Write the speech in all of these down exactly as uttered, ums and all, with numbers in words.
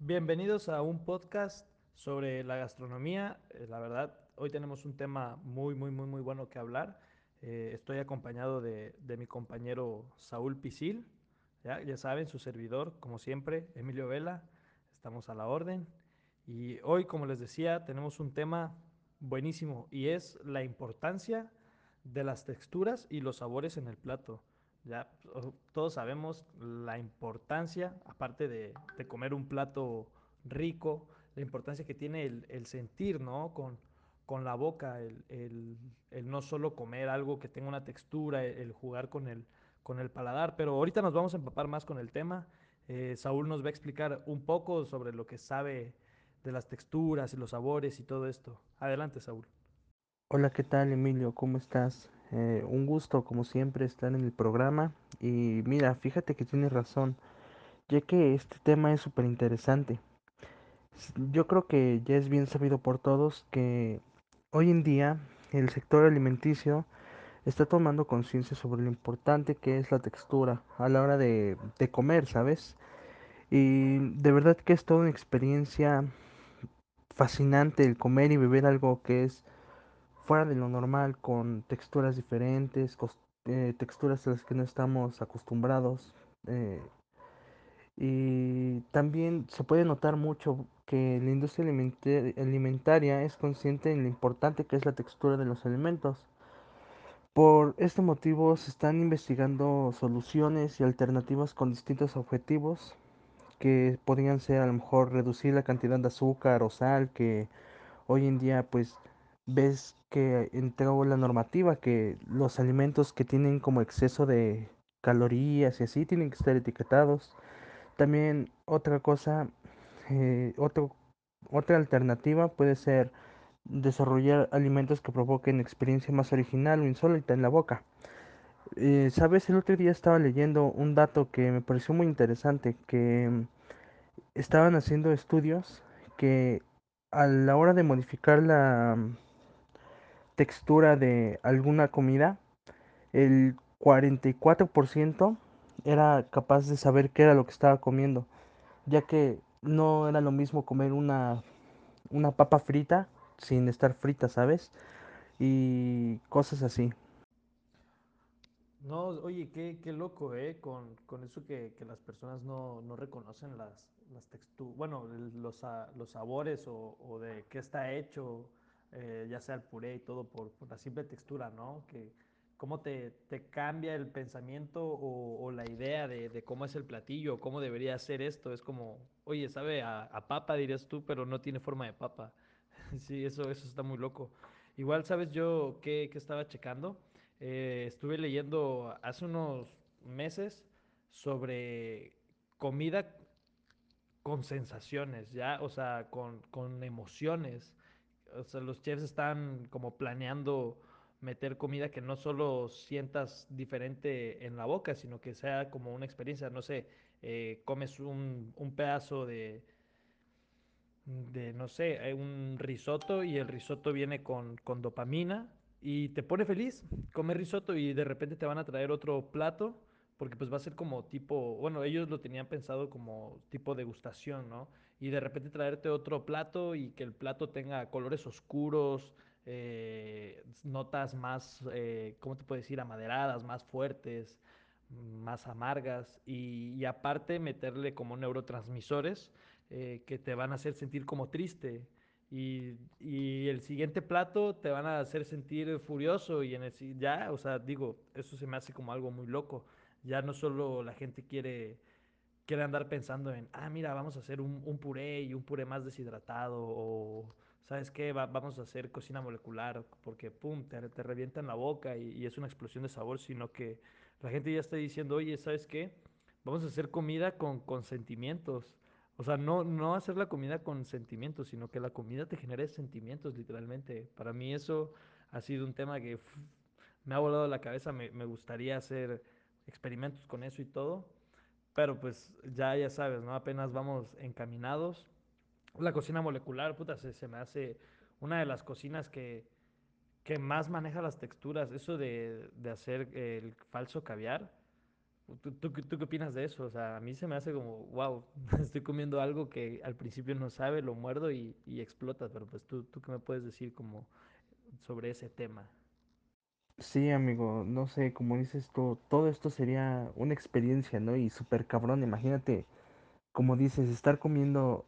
Bienvenidos a un podcast sobre la gastronomía. Eh, la verdad, hoy tenemos un tema muy, muy, muy, muy bueno que hablar. Eh, estoy acompañado de, de mi compañero Saúl Pisil. Ya, ya saben, su servidor, como siempre, Emilio Vela. Estamos a la orden. Y hoy, como les decía, tenemos un tema buenísimo y es la importancia de las texturas y los sabores en el plato. Ya o- todos sabemos la importancia, aparte de, de comer un plato rico, la importancia que tiene el, el sentir, ¿no? Con, con la boca, el, el- el no solo comer algo que tenga una textura, el, el jugar con el, con el paladar. Pero ahorita nos vamos a empapar más con el tema. Eh, Saúl nos va a explicar un poco sobre lo que sabe de las texturas y los sabores y todo esto. Adelante, Saúl. Hola, ¿qué tal, Emilio? ¿Cómo estás? Eh, un gusto, como siempre, estar en el programa. Y mira, fíjate que tienes razón, ya que este tema es súper interesante. S- Yo creo que ya es bien sabido por todos que hoy en día el sector alimenticio está tomando conciencia sobre lo importante que es la textura a la hora de, de comer, ¿sabes? Y de verdad que es toda una experiencia fascinante el comer y beber algo que es fuera de lo normal, con texturas diferentes, cos- eh, texturas a las que no estamos acostumbrados. eh, Y también se puede notar mucho que la industria alimente- alimentaria es consciente en lo importante que es la textura de los alimentos. Por este motivo se están investigando soluciones y alternativas con distintos objetivos que podrían ser a lo mejor reducir la cantidad de azúcar o sal que hoy en día pues ves que entró la normativa que los alimentos que tienen como exceso de calorías y así tienen que estar etiquetados. También otra cosa, eh, otro, otra alternativa puede ser desarrollar alimentos que provoquen experiencia más original o insólita en la boca. Eh, Sabes, el otro día estaba leyendo un dato que me pareció muy interesante, que mm, estaban haciendo estudios que a la hora de modificar la mm, textura de alguna comida, el cuarenta y cuatro por ciento era capaz de saber qué era lo que estaba comiendo, ya que no era lo mismo comer una, una papa frita sin estar frita, ¿sabes? Y cosas así. No, oye, qué, qué loco, ¿eh? Con, con eso que, que las personas no, no reconocen las, las texturas, bueno, el- los, sa- los sabores o, o de qué está hecho, eh, ya sea el puré y todo, por, por la simple textura, ¿no? Que cómo te, te cambia el pensamiento o, o la idea de, de cómo es el platillo, cómo debería ser esto. Es como, oye, sabe a, a papa, dirías tú, pero no tiene forma de papa. Sí, eso, eso está muy loco. Igual, ¿sabes yo qué, qué estaba checando? Eh, estuve leyendo hace unos meses sobre comida con sensaciones, ¿ya? O sea, con, con emociones. O sea, los chefs están como planeando meter comida que no solo sientas diferente en la boca, sino que sea como una experiencia. No sé, eh, comes un, un pedazo de, de, no sé, hay un risotto y el risotto viene con, con dopamina y te pone feliz comer risotto y de repente te van a traer otro plato porque pues va a ser como tipo, bueno, ellos lo tenían pensado como tipo degustación, ¿no? Y de repente traerte otro plato y que el plato tenga colores oscuros, eh, notas más, eh, ¿cómo te puedo decir? Amaderadas, más fuertes, más amargas y, y aparte meterle como neurotransmisores eh, que te van a hacer sentir como triste. Y, y el siguiente plato te van a hacer sentir furioso y en el, si- ya, o sea, digo, eso se me hace como algo muy loco. Ya no solo la gente quiere, quiere andar pensando en, ah, mira, vamos a hacer un, un puré y un puré más deshidratado o, ¿sabes qué? Va- vamos a hacer cocina molecular porque, pum, te, te revienta en la boca y, y es una explosión de sabor, sino que la gente ya está diciendo, oye, ¿sabes qué? Vamos a hacer comida con, con sentimientos. O sea, no, no hacer la comida con sentimientos, sino que la comida te genere sentimientos, literalmente. Para mí eso ha sido un tema que uf, me ha volado la cabeza, me, me gustaría hacer experimentos con eso y todo. Pero pues ya, ya sabes, ¿no? Apenas vamos encaminados. La cocina molecular, puta, se, se me hace una de las cocinas que, que más maneja las texturas. Eso de, de hacer el falso caviar, ¿Tú, tú, qué tú qué opinas de eso? O sea, a mí se me hace como, wow, estoy comiendo algo que al principio no sabe, lo muerdo y, y explota, pero pues tú, ¿tú qué me puedes decir como sobre ese tema? Sí, amigo, no sé, como dices tú, todo esto sería una experiencia, ¿no? Y súper cabrón, imagínate, como dices, estar comiendo,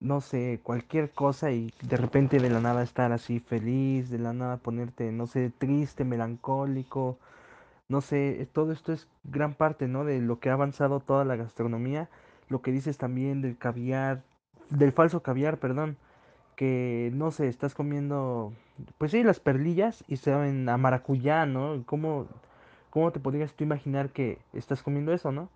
no sé, cualquier cosa y de repente de la nada estar así feliz, de la nada ponerte, no sé, triste, melancólico, no sé, eh, todo esto es gran parte, ¿no? De lo que ha avanzado toda la gastronomía, lo que dices también del caviar, del falso caviar, perdón, que no sé, estás comiendo, pues sí, las perlillas y saben a maracuyá, ¿no? ¿Cómo, cómo te podrías tú imaginar que estás comiendo eso, ¿no?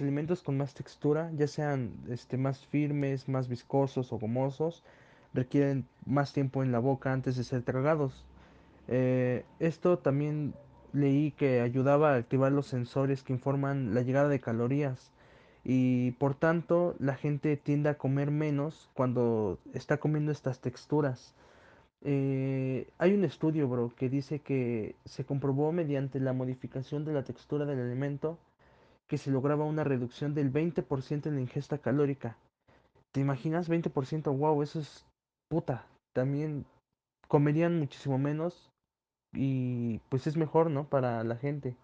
Alimentos con más textura, ya sean este, más firmes, más viscosos o gomosos, requieren más tiempo en la boca antes de ser tragados. Eh, esto también leí que ayudaba a activar los sensores que informan la llegada de calorías y por tanto la gente tiende a comer menos cuando está comiendo estas texturas. Eh, hay un estudio, bro, que dice que se comprobó mediante la modificación de la textura del alimento que se lograba una reducción del veinte por ciento en la ingesta calórica. ¿Te imaginas veinte por ciento? Wow, eso es puta. También comerían muchísimo menos y pues es mejor, ¿no? Para la gente.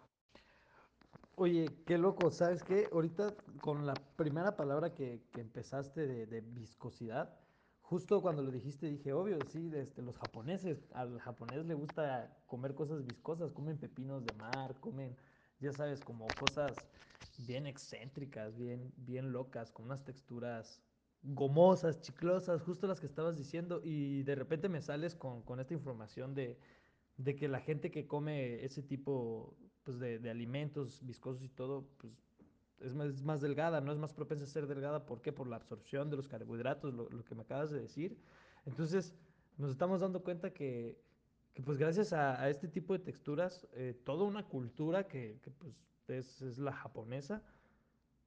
Oye, qué loco, ¿sabes qué? Ahorita con la primera palabra que, que empezaste de, de viscosidad, justo cuando lo dijiste dije, obvio, sí, de este, los japoneses, al japonés le gusta comer cosas viscosas, comen pepinos de mar, comen, ya sabes, como cosas bien excéntricas, bien, bien locas, con unas texturas gomosas, chiclosas, justo las que estabas diciendo, y de repente me sales con, con esta información de, de que la gente que come ese tipo pues, de, de alimentos viscosos y todo, pues es más, es más delgada, no es más propensa a ser delgada. ¿Por qué? Por la absorción de los carbohidratos, lo, lo que me acabas de decir. Entonces, nos estamos dando cuenta que, que, pues gracias a, a este tipo de texturas, eh, toda una cultura que, que, pues, es, es la japonesa,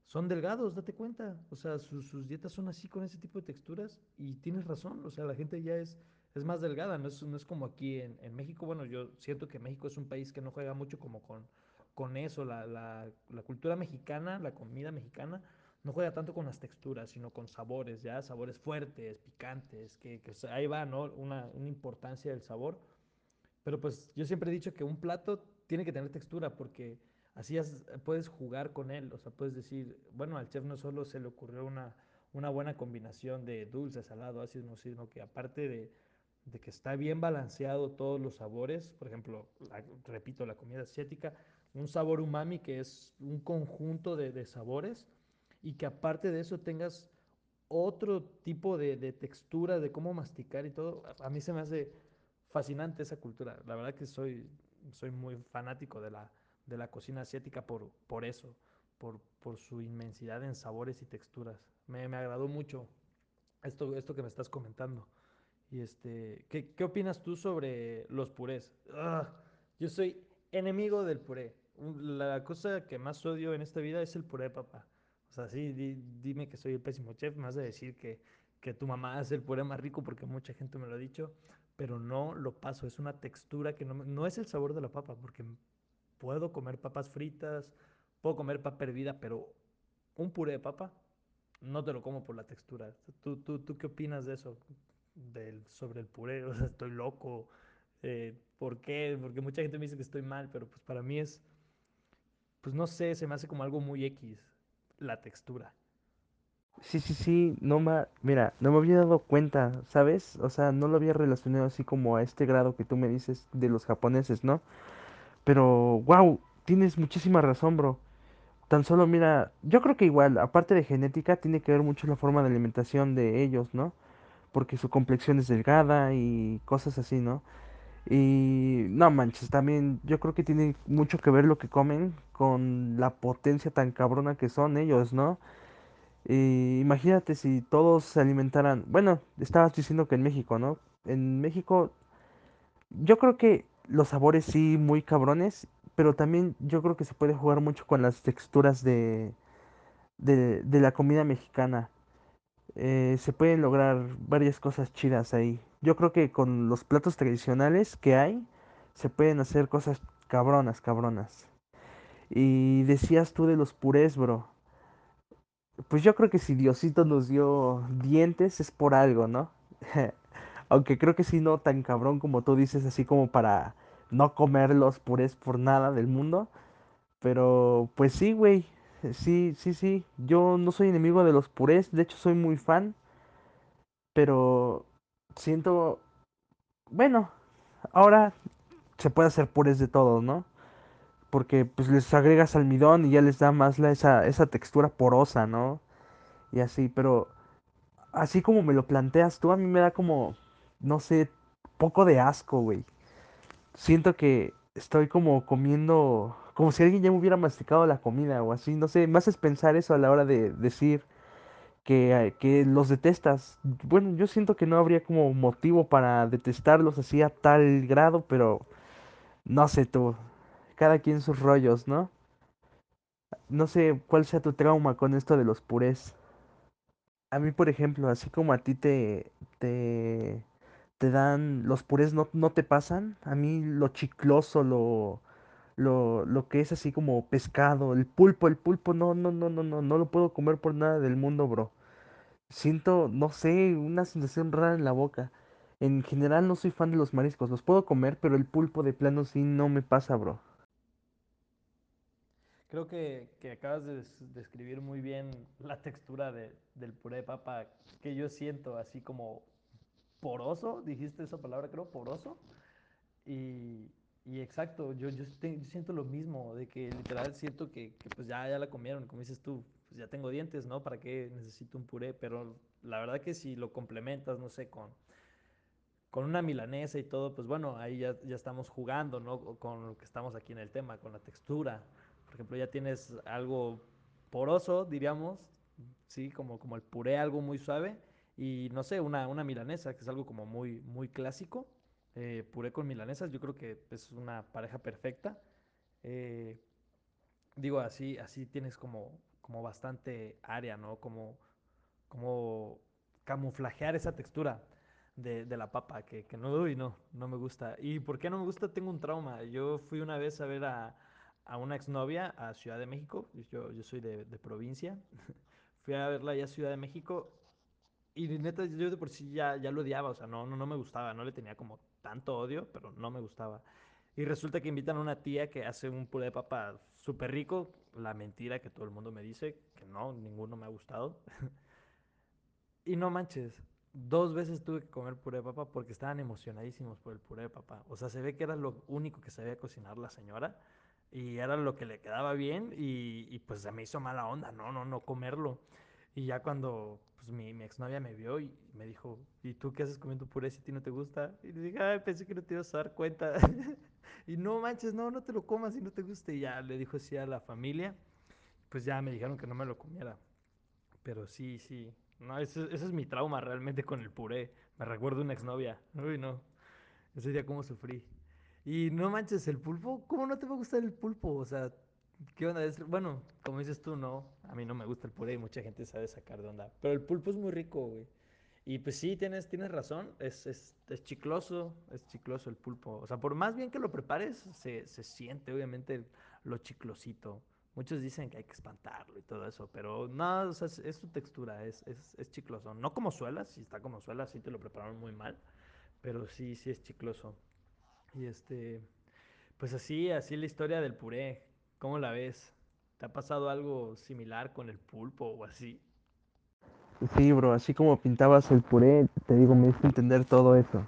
son delgados, date cuenta. O sea, sus, sus dietas son así con ese tipo de texturas y tienes razón. O sea, la gente ya es, es más delgada, no es, no es como aquí en, en México. Bueno, yo siento que México es un país que no juega mucho como con, con eso. La, la, la cultura mexicana, la comida mexicana, no juega tanto con las texturas, sino con sabores, ya, sabores fuertes, picantes, que, que, o sea, ahí va, ¿no? Una, una importancia del sabor. Pero pues yo siempre he dicho que un plato tiene que tener textura porque así es- puedes jugar con él. O sea, puedes decir, bueno, al chef no solo se le ocurrió una, una buena combinación de dulce, salado, ácido, no, sino que aparte de, de que está bien balanceado todos los sabores, por ejemplo, la- repito, la comida asiática, un sabor umami que es un conjunto de, de sabores y que aparte de eso tengas otro tipo de, de textura, de cómo masticar y todo. A a mí se me hace fascinante esa cultura. La verdad que soy, soy muy fanático de la, de la cocina asiática por, por eso, por, por su inmensidad en sabores y texturas. Me, me agradó mucho esto, esto que me estás comentando. Y este, ¿qué, qué opinas tú sobre los purés? ¡Ugh! Yo soy enemigo del puré. Un- La cosa que más odio en esta vida es el puré, papá. O sea, sí, di- dime que soy el pésimo chef, me vas a decir que, que tu mamá hace el puré más rico porque mucha gente me lo ha dicho, pero no lo paso. Es una textura que no, me- no es el sabor de la papa, porque m- puedo comer papas fritas, puedo comer papa hervida, pero un puré de papa no te lo como por la textura. ¿Tú, tú, tú qué opinas de eso? Del, sobre el puré, o sea, estoy loco. Eh, ¿por qué? Porque mucha gente me dice que estoy mal, pero pues para mí es, pues no sé, se me hace como algo muy X, la textura. Sí, sí, sí, no ma- mira, no me había dado cuenta, ¿sabes? O sea, no lo había relacionado así como a este grado que tú me dices de los japoneses, ¿no? Pero, wow, tienes muchísima razón, bro. Tan solo mira, yo creo que igual, aparte de genética, tiene que ver mucho la forma de alimentación de ellos, ¿no? Porque su complexión es delgada y cosas así, ¿no? Y no manches, también yo creo que tiene mucho que ver lo que comen con la potencia tan cabrona que son ellos, ¿no? Y imagínate si todos se alimentaran, bueno, estabas diciendo que en México, ¿no? En México yo creo que los sabores sí muy cabrones, pero también yo creo que se puede jugar mucho con las texturas de, de, de la comida mexicana. Eh, se pueden lograr varias cosas chidas ahí. Yo creo que con los platos tradicionales que hay, se pueden hacer cosas cabronas, cabronas. Y decías tú de los purés, bro. Pues yo creo que si Diosito nos dio dientes es por algo, ¿no? Aunque creo que si no tan cabrón como tú dices, así como para no comer los purés por nada del mundo. Pero pues sí, güey. Sí, sí, sí. Yo no soy enemigo de los purés, de hecho soy muy fan. Pero siento, bueno, ahora se puede hacer purés de todo, ¿no? Porque pues les agregas almidón y ya les da más la, esa, esa textura porosa, ¿no? Y así, pero así como me lo planteas tú, a mí me da como, no sé, poco de asco, güey. Siento que estoy como comiendo, como si alguien ya me hubiera masticado la comida o así, no sé, me haces pensar eso a la hora de decir que, eh, que los detestas. Bueno, yo siento que no habría como motivo para detestarlos así a tal grado, pero no sé tú, cada quien sus rollos, ¿no? No sé cuál sea tu trauma con esto de los purés. A mí, por ejemplo, así como a ti te, te, te dan, los purés no, no te pasan, a mí lo chicloso, lo, lo, lo que es así como pescado, el pulpo, el pulpo, no, no, no, no, no, no lo puedo comer por nada del mundo, bro. Siento, no sé, una sensación rara en la boca. En general no soy fan de los mariscos, los puedo comer, pero el pulpo de plano sí no me pasa, bro. Creo que, que acabas de des- describir muy bien la textura de- del puré de papa que yo siento así como poroso, dijiste esa palabra, creo, poroso. Y, y exacto, yo, yo, te- yo siento lo mismo, de que literal siento que, que pues ya, ya la comieron, como dices tú, pues ya tengo dientes, ¿no? ¿Para qué necesito un puré? Pero la verdad que si lo complementas, no sé, con, con una milanesa y todo, pues bueno, ahí ya, ya estamos jugando, ¿no? O con lo que estamos aquí en el tema, con la textura. Por ejemplo, ya tienes algo poroso, diríamos, ¿sí? Como, como el puré, algo muy suave. Y no sé, una, una milanesa, que es algo como muy, muy clásico. Eh, puré con milanesas, yo creo que es una pareja perfecta. Eh, Digo, así, así tienes como, como bastante área, ¿no? Como, como camuflajear esa textura de, de la papa, que, que no, uy, no, no me gusta. ¿Y por qué no me gusta? Tengo un trauma. Yo fui una vez a ver a, a una exnovia a Ciudad de México. Yo, yo soy de, de provincia. Fui a verla allá a Ciudad de México y neta, yo de por sí ya, ya lo odiaba, o sea, no, no, no me gustaba, no le tenía como tanto odio, pero no me gustaba. Y resulta que invitan a una tía que hace un puré de papa súper rico, la mentira que todo el mundo me dice, que no, ninguno me ha gustado. Y no manches, dos veces tuve que comer puré de papa porque estaban emocionadísimos por el puré de papa. O sea, se ve que era lo único que sabía cocinar la señora y era lo que le quedaba bien y, y pues se me hizo mala onda, no, no, no comerlo. Y ya cuando pues, mi, mi exnovia me vio y me dijo, ¿y tú qué haces comiendo puré si a ti no te gusta? Y le dije, ay, pensé que no te ibas a dar cuenta. Y no manches, no, no te lo comas si no te gusta. Y ya le dijo así a la familia, pues ya me dijeron que no me lo comiera. Pero sí, sí. No, ese, ese es mi trauma realmente con el puré. Me recuerdo una exnovia. Uy, no. Ese día cómo sufrí. Y no manches, el pulpo. ¿Cómo no te va a gustar el pulpo? O sea, ¿qué onda? Es- bueno, como dices tú, no. A mí no me gusta el puré y mucha gente sabe sacar de onda. Pero el pulpo es muy rico, güey. Y pues sí, tienes, tienes razón. Es, es, es chicloso. Es chicloso el pulpo. O sea, por más bien que lo prepares, se, se siente obviamente lo chiclosito. Muchos dicen que hay que espantarlo y todo eso, pero no, o sea, es, es su textura, es, es, es chicloso. No como suelas, si está como suelas, sí te lo prepararon muy mal, pero sí, sí es chicloso. Y este, pues así, así la historia del puré. ¿Cómo la ves? ¿Te ha pasado algo similar con el pulpo o así? Sí, bro, así como pintabas el puré, te digo, me hizo entender todo eso.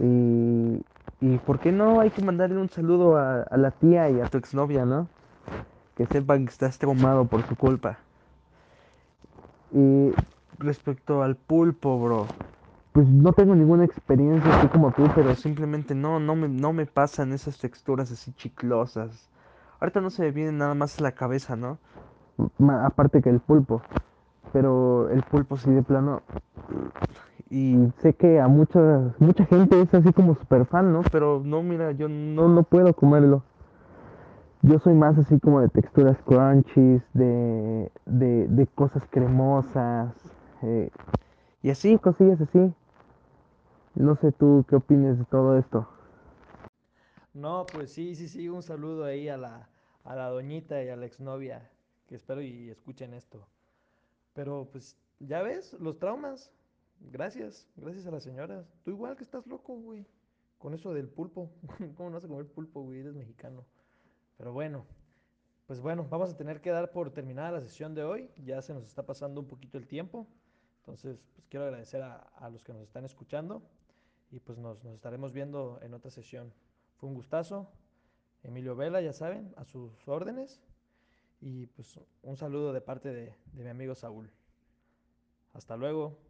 Y, y ¿por qué no hay que mandarle un saludo a, a la tía y a tu exnovia, ¿no? Que sepan que estás traumado por su culpa. Y respecto al pulpo, bro, pues no tengo ninguna experiencia así como tú, pero simplemente no, no me, no me pasan esas texturas así chiclosas. Ahorita no se me viene nada más a la cabeza, ¿no? Ma- aparte que el pulpo. Pero el pulpo sí de plano. Y sé que a mucha, mucha gente es así como super fan, ¿no? Pero no, mira, yo no, no puedo comerlo. Yo soy más así como de texturas crunchies, de, de, de cosas cremosas, eh, y así, cosillas así. No sé tú qué opines de todo esto. No, pues sí, sí, sí, un saludo ahí a la, a la doñita y a la exnovia, que espero y escuchen esto. Pero pues, ya ves, los traumas. Gracias, gracias a las señoras. Tú igual que estás loco, güey, con eso del pulpo. ¿Cómo no vas a comer pulpo, güey? Eres mexicano. Pero bueno, pues bueno, vamos a tener que dar por terminada la sesión de hoy. Ya se nos está pasando un poquito el tiempo. Entonces, pues quiero agradecer a, a los que nos están escuchando. Y pues nos, nos estaremos viendo en otra sesión. Fue un gustazo. Emilio Vela, ya saben, a sus órdenes. Y pues un saludo de parte de, de mi amigo Saúl. Hasta luego.